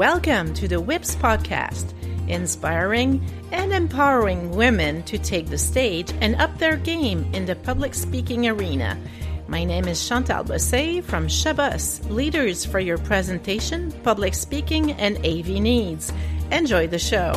Welcome to the WIPS podcast, inspiring and empowering women to take the stage and up their game in the public speaking arena. My name is Chantal Bossé from Chabos, Leaders for Your Presentation, Public Speaking, and AV Needs. Enjoy the show.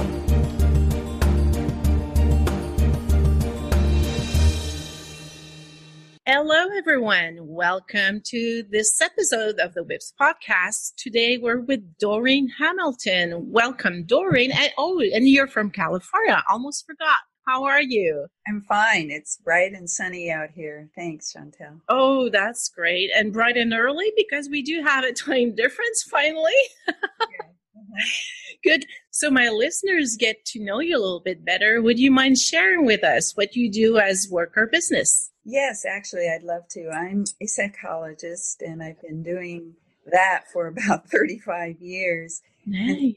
Hello, everyone. Welcome to this episode of the WIPS podcast. Today, we're with Doreen Hamilton. Welcome, Doreen. And you're from California. Almost forgot. How are you? I'm fine. It's bright and sunny out here. Thanks, Chantal. Oh, that's great. And bright and early because we do have a time difference finally. Yeah. Good. So my listeners get to know you a little bit better. Would you mind sharing with us what you do as work or business? Yes, actually, I'd love to. I'm a psychologist and I've been doing that for about 35 years. Nice.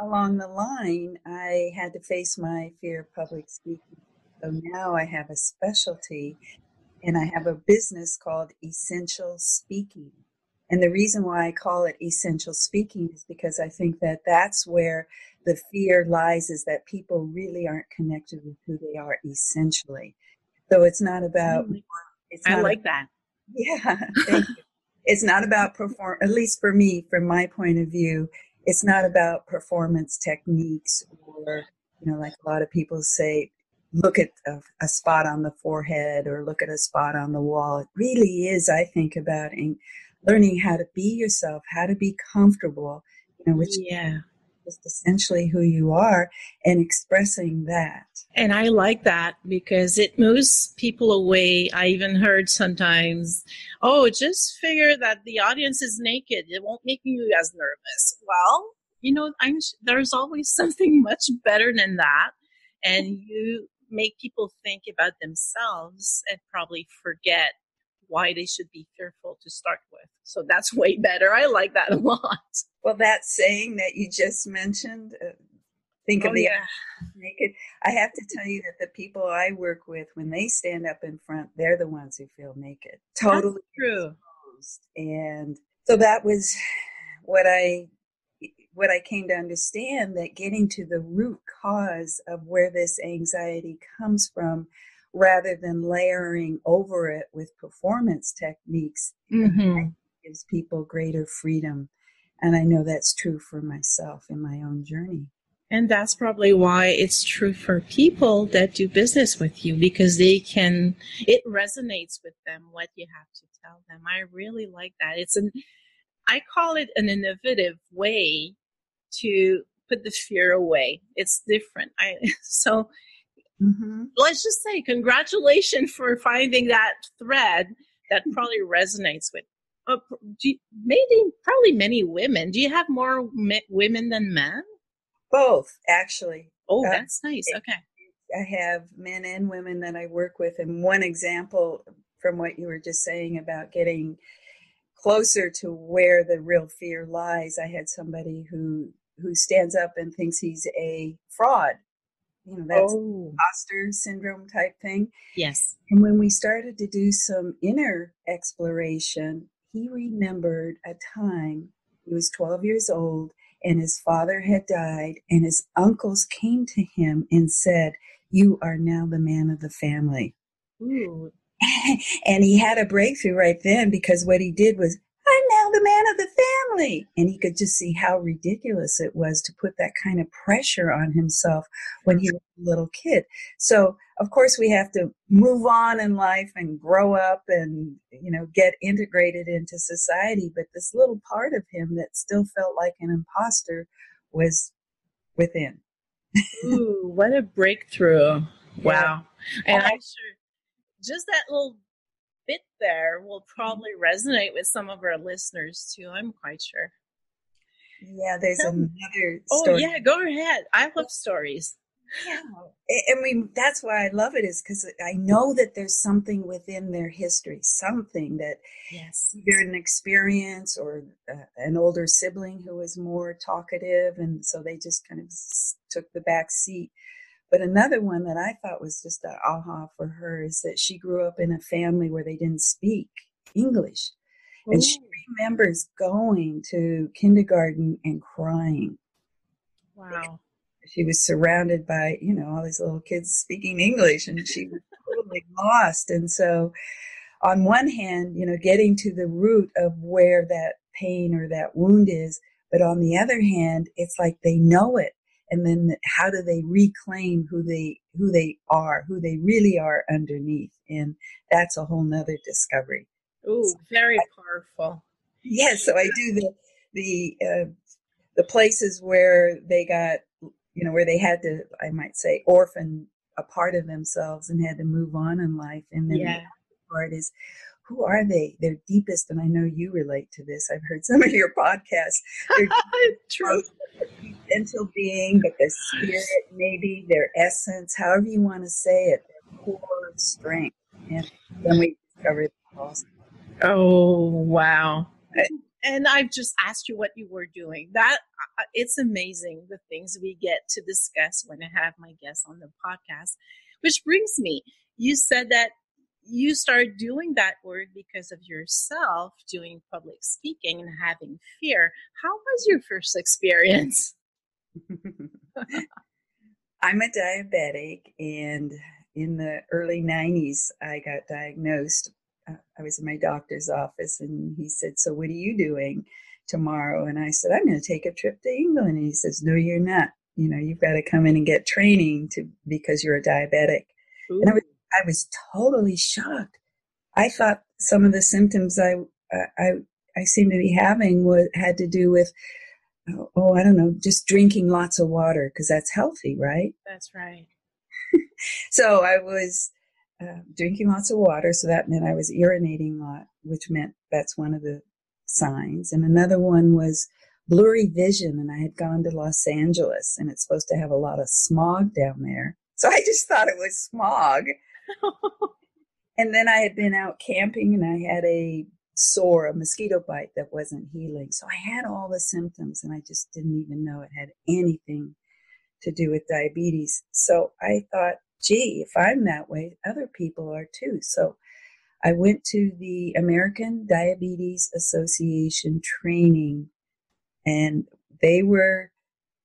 Along the line, I had to face my fear of public speaking. So now I have a specialty and I have a business called Essential Speaking. And the reason why I call it Essential Speaking is because I think that that's where the fear lies, is that people really aren't connected with who they are essentially. So it's not about... I like that. Yeah. Thank you. It's not about perform, at least for me, from my point of view. It's not about performance techniques or, you know, like a lot of people say, look at a spot on the forehead or look at a spot on the wall. It really is, I think, about learning how to be yourself, how to be comfortable, you know, which is essentially who you are, and expressing that. And I like that because it moves people away. I even heard sometimes, oh, just figure that the audience is naked. It won't make you as nervous. Well, you know, there's always something much better than that. And you make people think about themselves and probably forget why they should be fearful to start with. So that's way better. I like that a lot. Well, that saying that you just mentioned, naked. I have to tell you that the people I work with, when they stand up in front, they're the ones who feel naked. Totally. That's true. Exposed. And so that was what I came to understand, that getting to the root cause of where this anxiety comes from, rather than layering over it with performance techniques, gives people greater freedom. And I know that's true for myself in my own journey. And that's probably why it's true for people that do business with you, because it resonates with them, what you have to tell them. I really like that. I call it an innovative way to put the fear away. It's different. Let's just say congratulations for finding that thread that probably resonates with probably many women. Do you have more women than men? Both, actually. Oh, that's nice. Okay. I have men and women that I work with. And one example from what you were just saying about getting closer to where the real fear lies, I had somebody who stands up and thinks he's a fraud. You know, that's imposter syndrome type thing. Yes. And when we started to do some inner exploration, he remembered a time he was 12 years old. And his father had died, and his uncles came to him and said, "You are now the man of the family." Ooh. And he had a breakthrough right then, because what he did was, "I'm now the man of the family." And he could just see how ridiculous it was to put that kind of pressure on himself when he was a little kid. So, of course, we have to move on in life and grow up and, you know, get integrated into society. But this little part of him that still felt like an imposter was within. Ooh, what a breakthrough. Wow. Yeah. And I'm sure just that little bit there will probably resonate with some of our listeners too, I'm quite sure. Yeah, there's another story. Oh yeah, go ahead. I love stories. Yeah, and that's why I love it, is because I know that there's something within their history, something that either an experience or an older sibling who was more talkative, and so they just kind of took the back seat. But another one that I thought was just an aha for her is that she grew up in a family where they didn't speak English. And she members going to kindergarten and crying. Wow. She was surrounded by, you know, all these little kids speaking English, and she was totally lost. And so on one hand, you know, getting to the root of where that pain or that wound is, but on the other hand, it's like they know it. And then how do they reclaim who they really are underneath? And that's a whole nother discovery. Ooh, very powerful. Yes. Yeah, so I do the places where they got, you know, where they had to, I might say, orphan a part of themselves and had to move on in life. And then the other part is, who are they? Their deepest, and I know you relate to this. I've heard some of your podcasts. True. Essential being, but their spirit, maybe their essence, however you want to say it, their core strength. And then we discover the lost. Oh, wow. And I've just asked you what you were doing. That it's amazing the things we get to discuss when I have my guests on the podcast, which brings me, you said that you started doing that work because of yourself doing public speaking and having fear. How was your first experience? I'm a diabetic, and in the early 90s, I got diagnosed. I was in my doctor's office, and he said, "So what are you doing tomorrow?" And I said, "I'm going to take a trip to England." And he says, "No, you're not. You know, you've got to come in and get training because you're a diabetic." Ooh. And I was totally shocked. I thought some of the symptoms I seemed to be having had to do with, I don't know, just drinking lots of water, because that's healthy, right? That's right. So I was drinking lots of water, so that meant I was urinating a lot, which meant that's one of the signs. And another one was blurry vision, and I had gone to Los Angeles, and it's supposed to have a lot of smog down there. So I just thought it was smog. And then I had been out camping, and I had a mosquito bite that wasn't healing. So I had all the symptoms, and I just didn't even know it had anything to do with diabetes. So I thought, gee, if I'm that way, other people are too. So I went to the American Diabetes Association training, and they were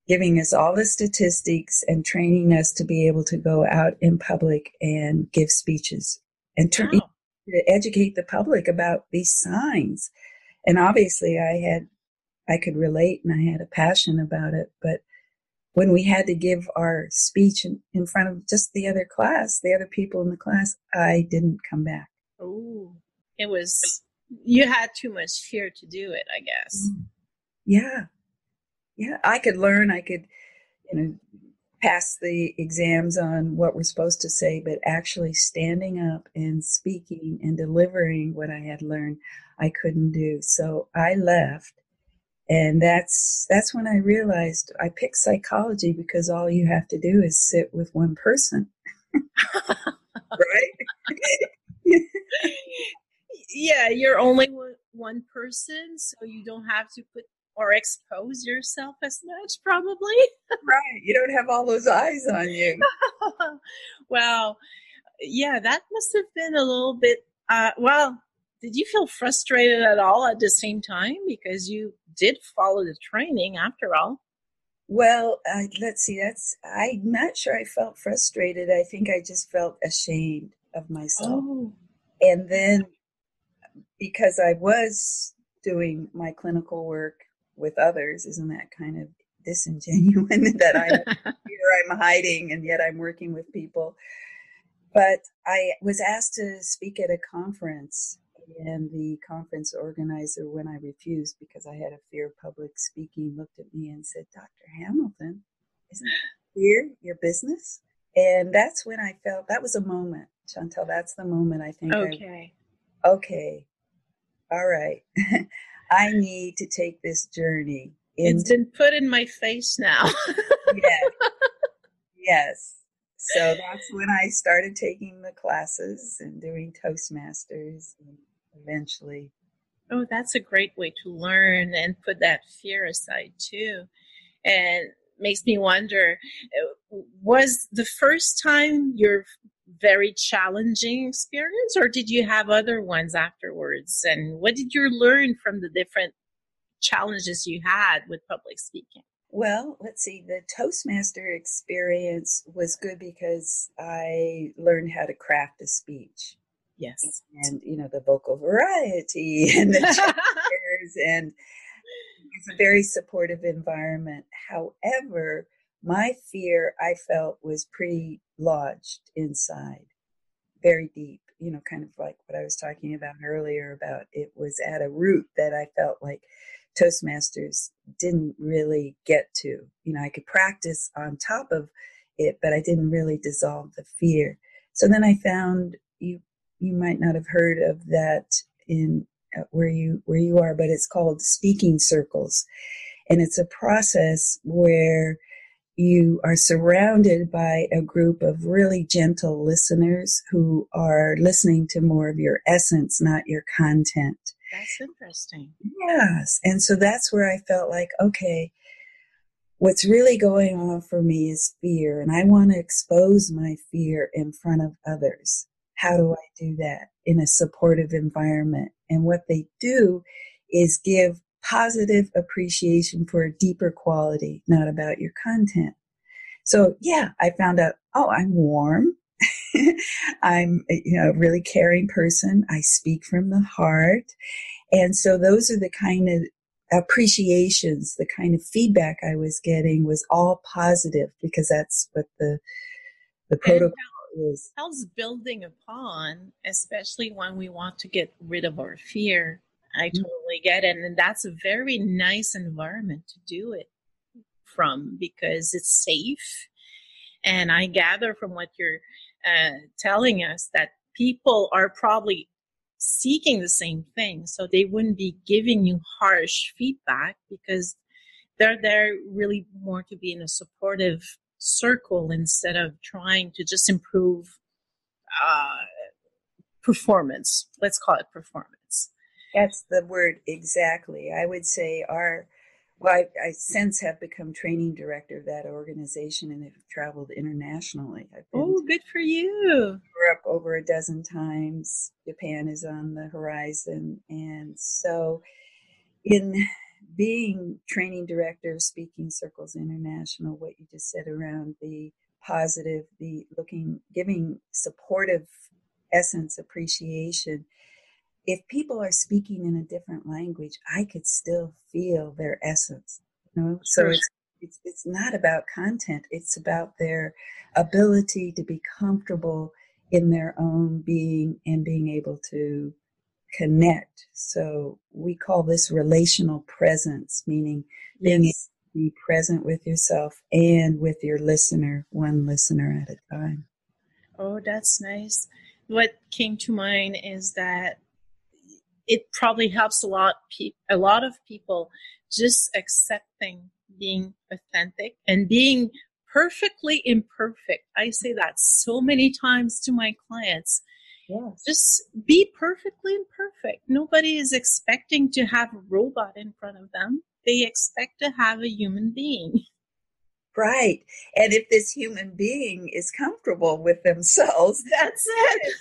giving us all the statistics and training us to be able to go out in public and give speeches and to educate the public about these signs. And obviously I could relate, and I had a passion about it. But when we had to give our speech in front of just the other people in the class, I didn't come back. Oh, it was, you had too much fear to do it, I guess. Yeah. Yeah, I could learn. I could, you know, pass the exams on what we're supposed to say, but actually standing up and speaking and delivering what I had learned, I couldn't do. So I left, and that's when I realized I picked psychology, because all you have to do is sit with one person, right? Yeah, you're only one person, so you don't have to put or expose yourself as much, probably. Right. You don't have all those eyes on you. Wow. Yeah, that must have been a little bit, did you feel frustrated at all at the same time? Because you did follow the training after all. Well, let's see. I'm not sure I felt frustrated. I think I just felt ashamed of myself. Oh. And then because I was doing my clinical work with others, isn't that kind of disingenuous that I'm hiding and yet I'm working with people? But I was asked to speak at a conference, and the conference organizer, when I refused because I had a fear of public speaking, looked at me and said, "Dr. Hamilton, isn't fear your business?" And that's when I felt, that was a moment, Chantal, that's the moment I think. Okay. All right. I need to take this journey. It's been put in my face now. Yes. So that's when I started taking the classes and doing Toastmasters, and eventually. Oh, that's a great way to learn and put that fear aside too. And makes me wonder, was the first time your very challenging experience, or did you have other ones afterwards? words? And what did you learn from the different challenges you had with public speaking? Well, let's see. The Toastmaster experience was good because I learned how to craft a speech. Yes. And, you know, the vocal variety and the chairs, and it's a very supportive environment. However, my fear, I felt, was pretty lodged inside, very deep, you know, kind of like what I was talking about earlier about it was at a root that I felt like Toastmasters didn't really get to. You know, I could practice on top of it, but I didn't really dissolve the fear. So then I found you might not have heard of that in where you are, but it's called Speaking Circles. And it's a process where you are surrounded by a group of really gentle listeners who are listening to more of your essence, not your content. That's interesting. Yes. And so that's where I felt like, okay, what's really going on for me is fear, and I want to expose my fear in front of others. How do I do that in a supportive environment? And what they do is give positive appreciation for a deeper quality, not about your content. So yeah, I found out, oh, I'm warm. I'm a really caring person. I speak from the heart. And so those are the kind of appreciations, the kind of feedback I was getting was all positive, because that's what the protocol is. Helps building upon, especially when we want to get rid of our fear. I totally get it. And that's a very nice environment to do it from, because it's safe. And I gather from what you're telling us that people are probably seeking the same thing. So they wouldn't be giving you harsh feedback, because they're there really more to be in a supportive circle instead of trying to just improve performance. Let's call it performance. That's the word, exactly. I would say I since have become training director of that organization and have traveled internationally. Oh, good for you. Europe over 12 times. Japan is on the horizon. And so in being training director of Speaking Circles International, what you just said around the positive, the giving supportive essence, appreciation. If people are speaking in a different language, I could still feel their essence. You know? So it's not about content. It's about their ability to be comfortable in their own being and being able to connect. So we call this relational presence, meaning being able to be present with yourself and with your listener, one listener at a time. Oh, that's nice. What came to mind is that it probably helps a lot of people just accepting being authentic and being perfectly imperfect. I say that so many times to my clients. Yes. Just be perfectly imperfect. Nobody is expecting to have a robot in front of them. They expect to have a human being. Right. And if this human being is comfortable with themselves, that's it.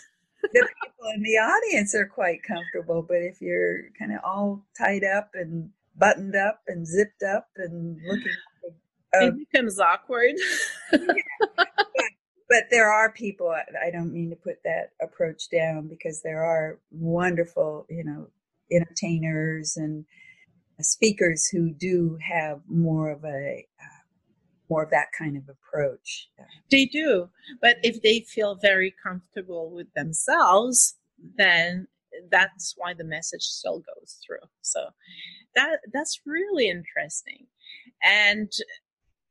The people in the audience are quite comfortable, but if you're kind of all tied up and buttoned up and zipped up and looking, it becomes awkward. Yeah. But there are people, I don't mean to put that approach down, because there are wonderful, entertainers and speakers who do have more of that kind of approach. They do. But if they feel very comfortable with themselves, then that's why the message still goes through. So that's really interesting. And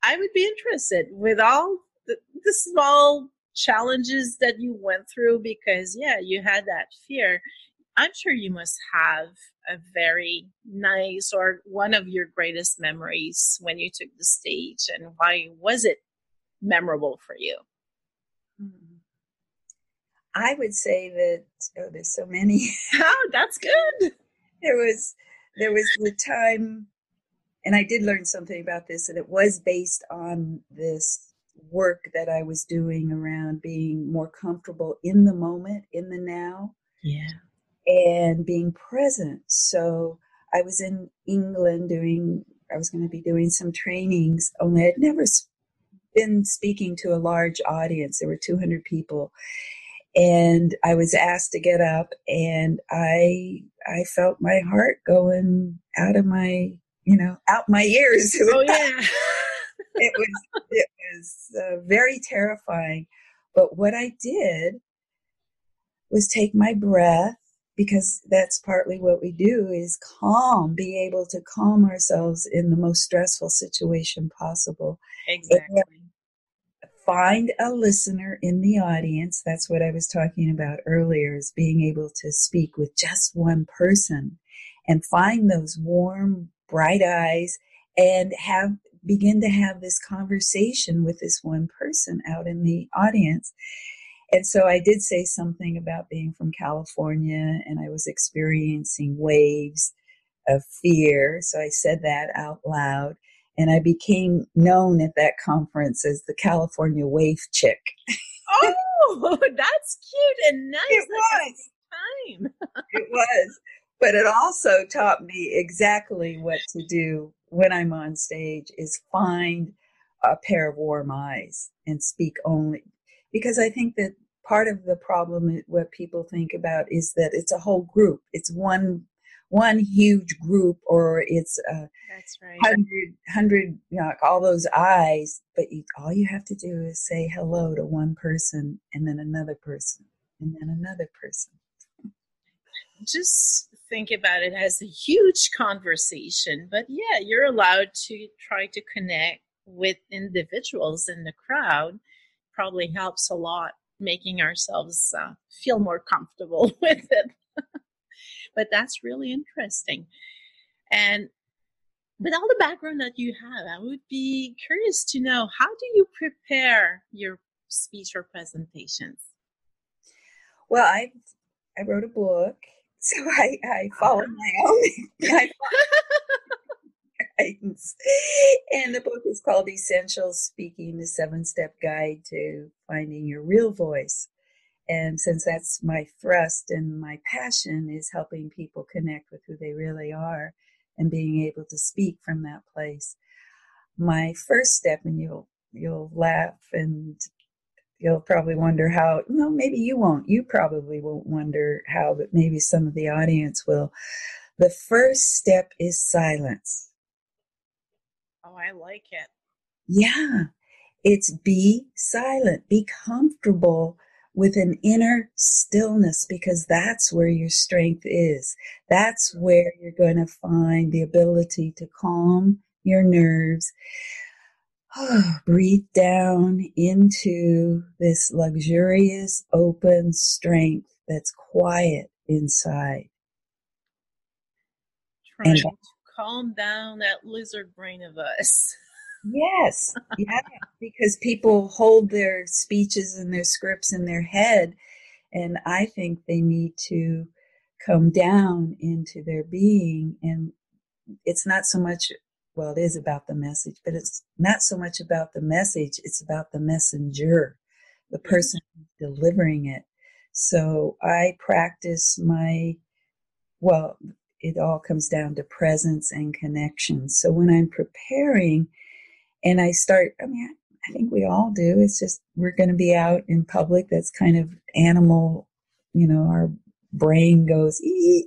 I would be interested with all the small challenges that you went through, because, you had that fear. I'm sure you must have a very nice or one of your greatest memories when you took the stage, and why was it memorable for you? I would say that, there's so many. Oh, that's good. There was the time, and I did learn something about this, and it was based on this work that I was doing around being more comfortable in the moment, in the now. Yeah. and being present. So I was in England I was going to be doing some trainings, only I'd never been speaking to a large audience. There were 200 people. And I was asked to get up, and I felt my heart going out my ears. Oh yeah. It was very terrifying. But what I did was take my breath, because that's partly what we do is be able to calm ourselves in the most stressful situation possible. Exactly. Find a listener in the audience. That's what I was talking about earlier, is being able to speak with just one person and find those warm, bright eyes and begin to have this conversation with this one person out in the audience. And so I did say something about being from California, and I was experiencing waves of fear. So I said that out loud, and I became known at that conference as the California Wave Chick. Oh, that's cute and nice. It was. But it also taught me exactly what to do when I'm on stage, is find a pair of warm eyes and speak only. Because I think that part of the problem, what people think about, is that it's a whole group. It's one huge group, or it's that's right. 100, all those eyes. But all you have to do is say hello to one person, and then another person, and then another person. Just think about it as a huge conversation. But yeah, you're allowed to try to connect with individuals in the crowd. Probably helps a lot, making ourselves feel more comfortable with it. But that's really interesting. And with all the background that you have, I would be curious to know, how do you prepare your speech or presentations? Well, I wrote a book, so I follow my own guidance. And the book is called Essential Speaking, the 7-Step Guide to Finding Your Real Voice. And since that's my thrust and my passion, is helping people connect with who they really are and being able to speak from that place. My first step, and you'll laugh, and you'll probably wonder how. No, maybe you won't. You probably won't wonder how, but maybe some of the audience will. The first step is silence. Oh, I like it. Yeah. It's be silent. Be comfortable with an inner stillness, because that's where your strength is. That's where you're going to find the ability to calm your nerves. Breathe down into this luxurious, open strength that's quiet inside. Trying to calm down that lizard brain of us. Yes. Yeah. Because people hold their speeches and their scripts in their head, and I think they need to come down into their being. And it's not so much... Well, it is about the message, but it's not so much about the message. It's about the messenger, the person delivering it. So I practice it all comes down to presence and connection. So when I'm preparing and I think we all do. It's just, we're going to be out in public. That's kind of animal, our brain goes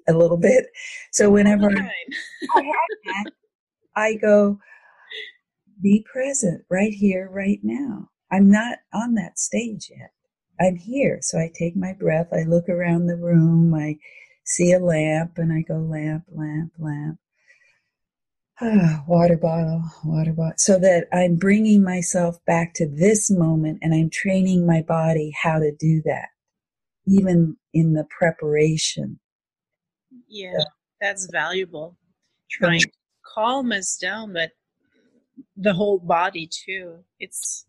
a little bit. So whenever I have that, I go, be present right here, right now. I'm not on that stage yet. I'm here. So I take my breath. I look around the room. I see a lamp, and I go, lamp, lamp, lamp. Water bottle, water bottle. So that I'm bringing myself back to this moment, and I'm training my body how to do that, even in the preparation. Yeah, that's valuable. Trying to calm us down, but the whole body too. It's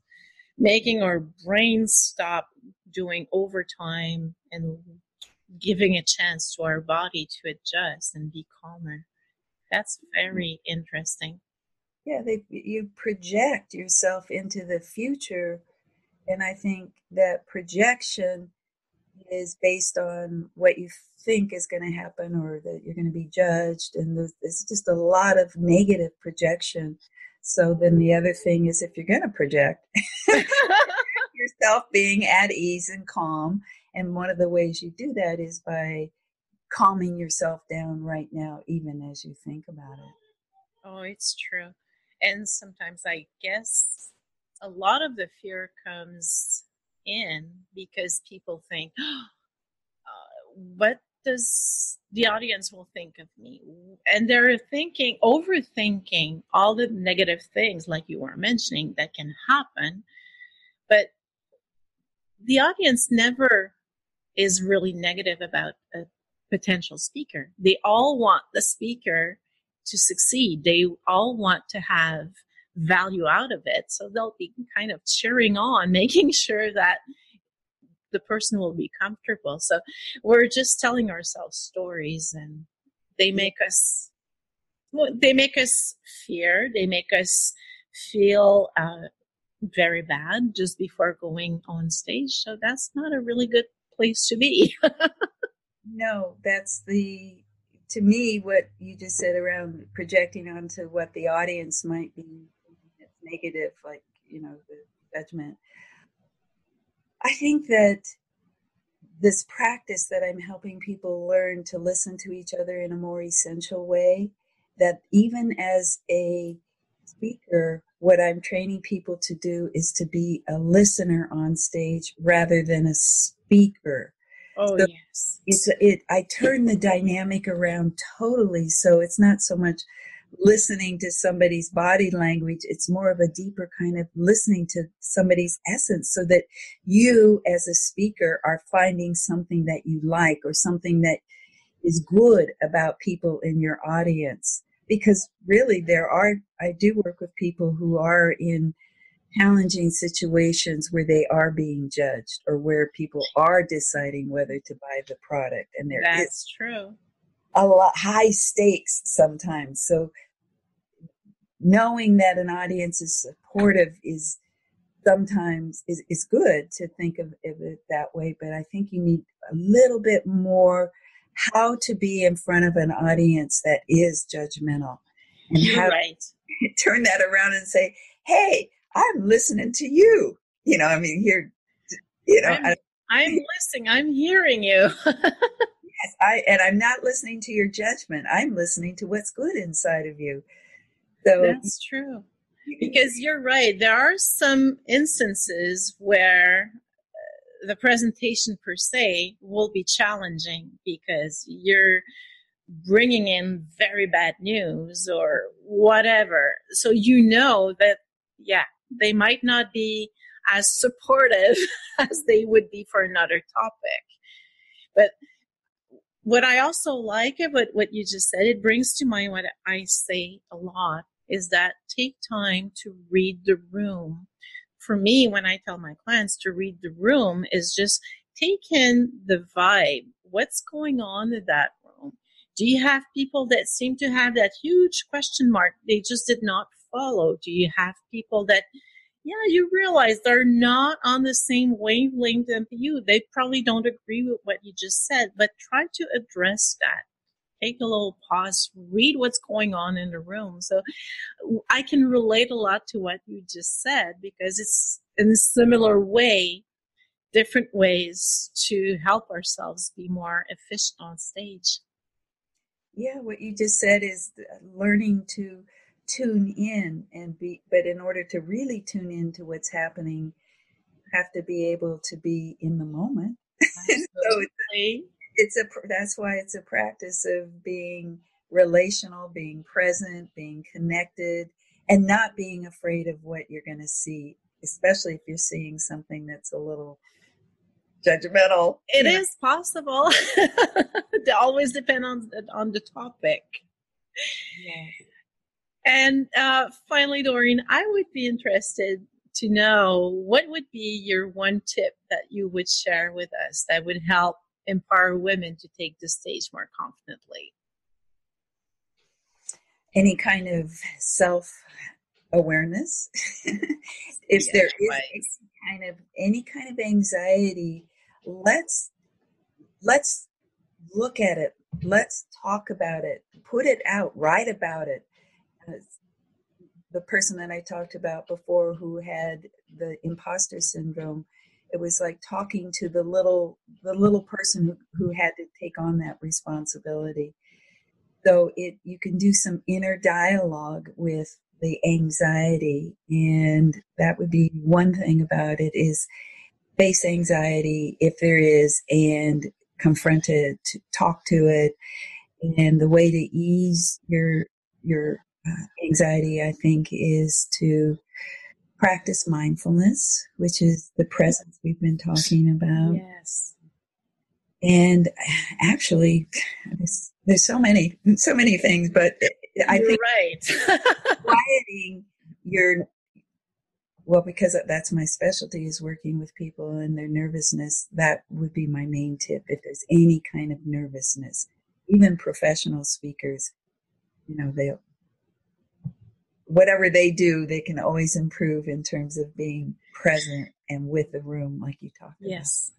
making our brain stop doing overtime and giving a chance to our body to adjust and be calmer. That's very interesting. Yeah, you project yourself into the future, and I think that projection is based on what you think is going to happen or that you're going to be judged. And there's just a lot of negative projection. So then the other thing is, if you're going to project yourself being at ease and calm. And one of the ways you do that is by calming yourself down right now, even as you think about it. Oh, it's true. And sometimes I guess a lot of the fear comes in because people think, what does the audience will think of me? And they're thinking, overthinking all the negative things like you were mentioning that can happen. But the audience never is really negative about a potential speaker. They all want the speaker to succeed. They all want to have value out of it. So they'll be kind of cheering on, making sure that the person will be comfortable. So we're just telling ourselves stories, and they make us fear. They make us feel very bad just before going on stage. So that's not a really good place to be. No, that's to me, what you just said around projecting onto what the audience might be negative, like, the judgment. I think that this practice that I'm helping people learn to listen to each other in a more essential way, that even as a speaker, what I'm training people to do is to be a listener on stage rather than a speaker. Oh, so yes. I turn the dynamic around totally. So it's not so much listening to somebody's body language. It's more of a deeper kind of listening to somebody's essence so that you as a speaker are finding something that you like or something that is good about people in your audience. Because really I do work with people who are in challenging situations where they are being judged or where people are deciding whether to buy the product. And that's true. A lot high stakes sometimes. So knowing that an audience is supportive is sometimes good to think of it that way. But I think you need a little bit more how to be in front of an audience that is judgmental and how to turn that around and say, hey, I'm listening to you. I'm listening. I'm hearing you. Yes, and I'm not listening to your judgment. I'm listening to what's good inside of you. So that's true. Because you're right. There are some instances where the presentation per se will be challenging because you're bringing in very bad news or whatever. So that, yeah, they might not be as supportive as they would be for another topic. But what I also like about what you just said, it brings to mind what I say a lot, is that take time to read the room. For me, when I tell my clients to read the room, is just take in the vibe. What's going on in that room? Do you have people that seem to have that huge question mark? They just did not follow? Do you have people that, you realize they're not on the same wavelength as you? They probably don't agree with what you just said, but try to address that. Take a little pause, read what's going on in the room. So I can relate a lot to what you just said because it's in a similar way, different ways to help ourselves be more efficient on stage. Yeah, what you just said is learning to tune in but in order to really tune in to what's happening, you have to be able to be in the moment. So that's why it's a practice of being relational, being present, being connected, and not being afraid of what you're going to see, especially if you're seeing something that's a little judgmental. It is possible. It always depends on the topic. Yeah. And finally, Doreen, I would be interested to know what would be your one tip that you would share with us that would help empower women to take the stage more confidently? Any kind of self-awareness. If there is any kind of anxiety, let's let's look at it. Let's talk about it. Put it out. Write about it. The person that I talked about before who had the imposter syndrome, it was like talking to the little person who had to take on that responsibility. So you can do some inner dialogue with the anxiety. And that would be one thing about it, is face anxiety if there is, and confront it, talk to it. And the way to ease your anxiety, I think, is to practice mindfulness, which is the presence we've been talking about. Yes. And actually, there's so many things, but I think quieting because that's my specialty, is working with people and their nervousness. That would be my main tip. If there's any kind of nervousness, even professional speakers, whatever they do, they can always improve in terms of being present and with the room, like you talked about. Yes.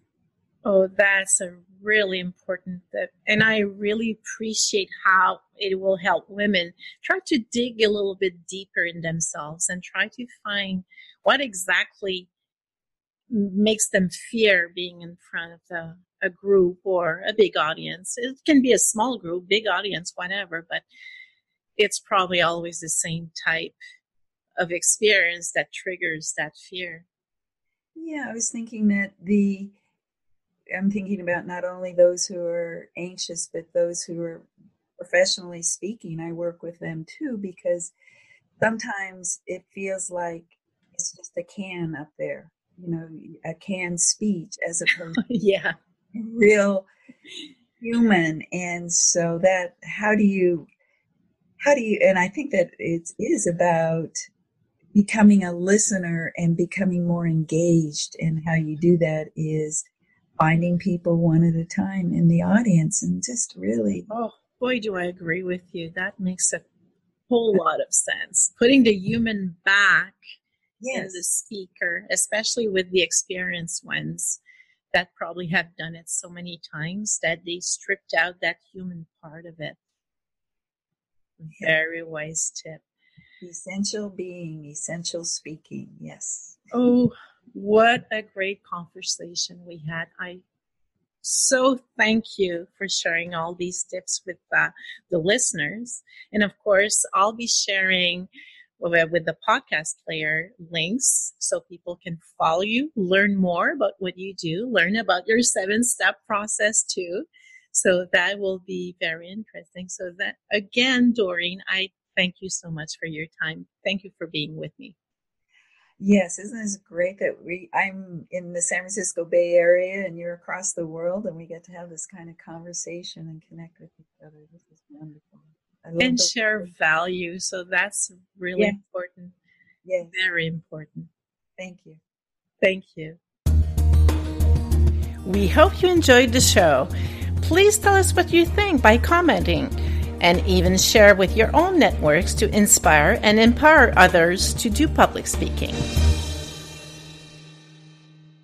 Oh, that's a really important tip. And I really appreciate how it will help women try to dig a little bit deeper in themselves and try to find what exactly makes them fear being in front of a group or a big audience. It can be a small group, big audience, whatever, but it's probably always the same type of experience that triggers that fear. Yeah, I was thinking that I'm thinking about not only those who are anxious, but those who are professionally speaking. I work with them too, because sometimes it feels like it's just a can up there, a canned speech as opposed to real human. And so that, and I think that it is about becoming a listener and becoming more engaged. And how you do that is finding people one at a time in the audience and just really. Oh, boy, do I agree with you. That makes a whole lot of sense. Putting the human back in the speaker, especially with the experienced ones that probably have done it so many times that they stripped out that human part of it. Very wise tip. Essential being, essential speaking. Yes. Oh, what a great conversation we had. I so thank you for sharing all these tips with the listeners. And of course, I'll be sharing with the podcast player links so people can follow you, learn more about what you do, learn about your 7-step process too. So that will be very interesting. So that, again, Doreen, I thank you so much for your time. Thank you for being with me. Yes, isn't this great that I'm in the San Francisco Bay Area and you're across the world, and we get to have this kind of conversation and connect with each other. This is wonderful. And share value. So that's really important. Yes. Very important. Thank you. Thank you. We hope you enjoyed the show. Please tell us what you think by commenting, and even share with your own networks to inspire and empower others to do public speaking.